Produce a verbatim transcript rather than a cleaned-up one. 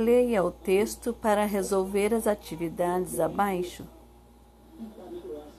Leia o texto para resolver as atividades abaixo.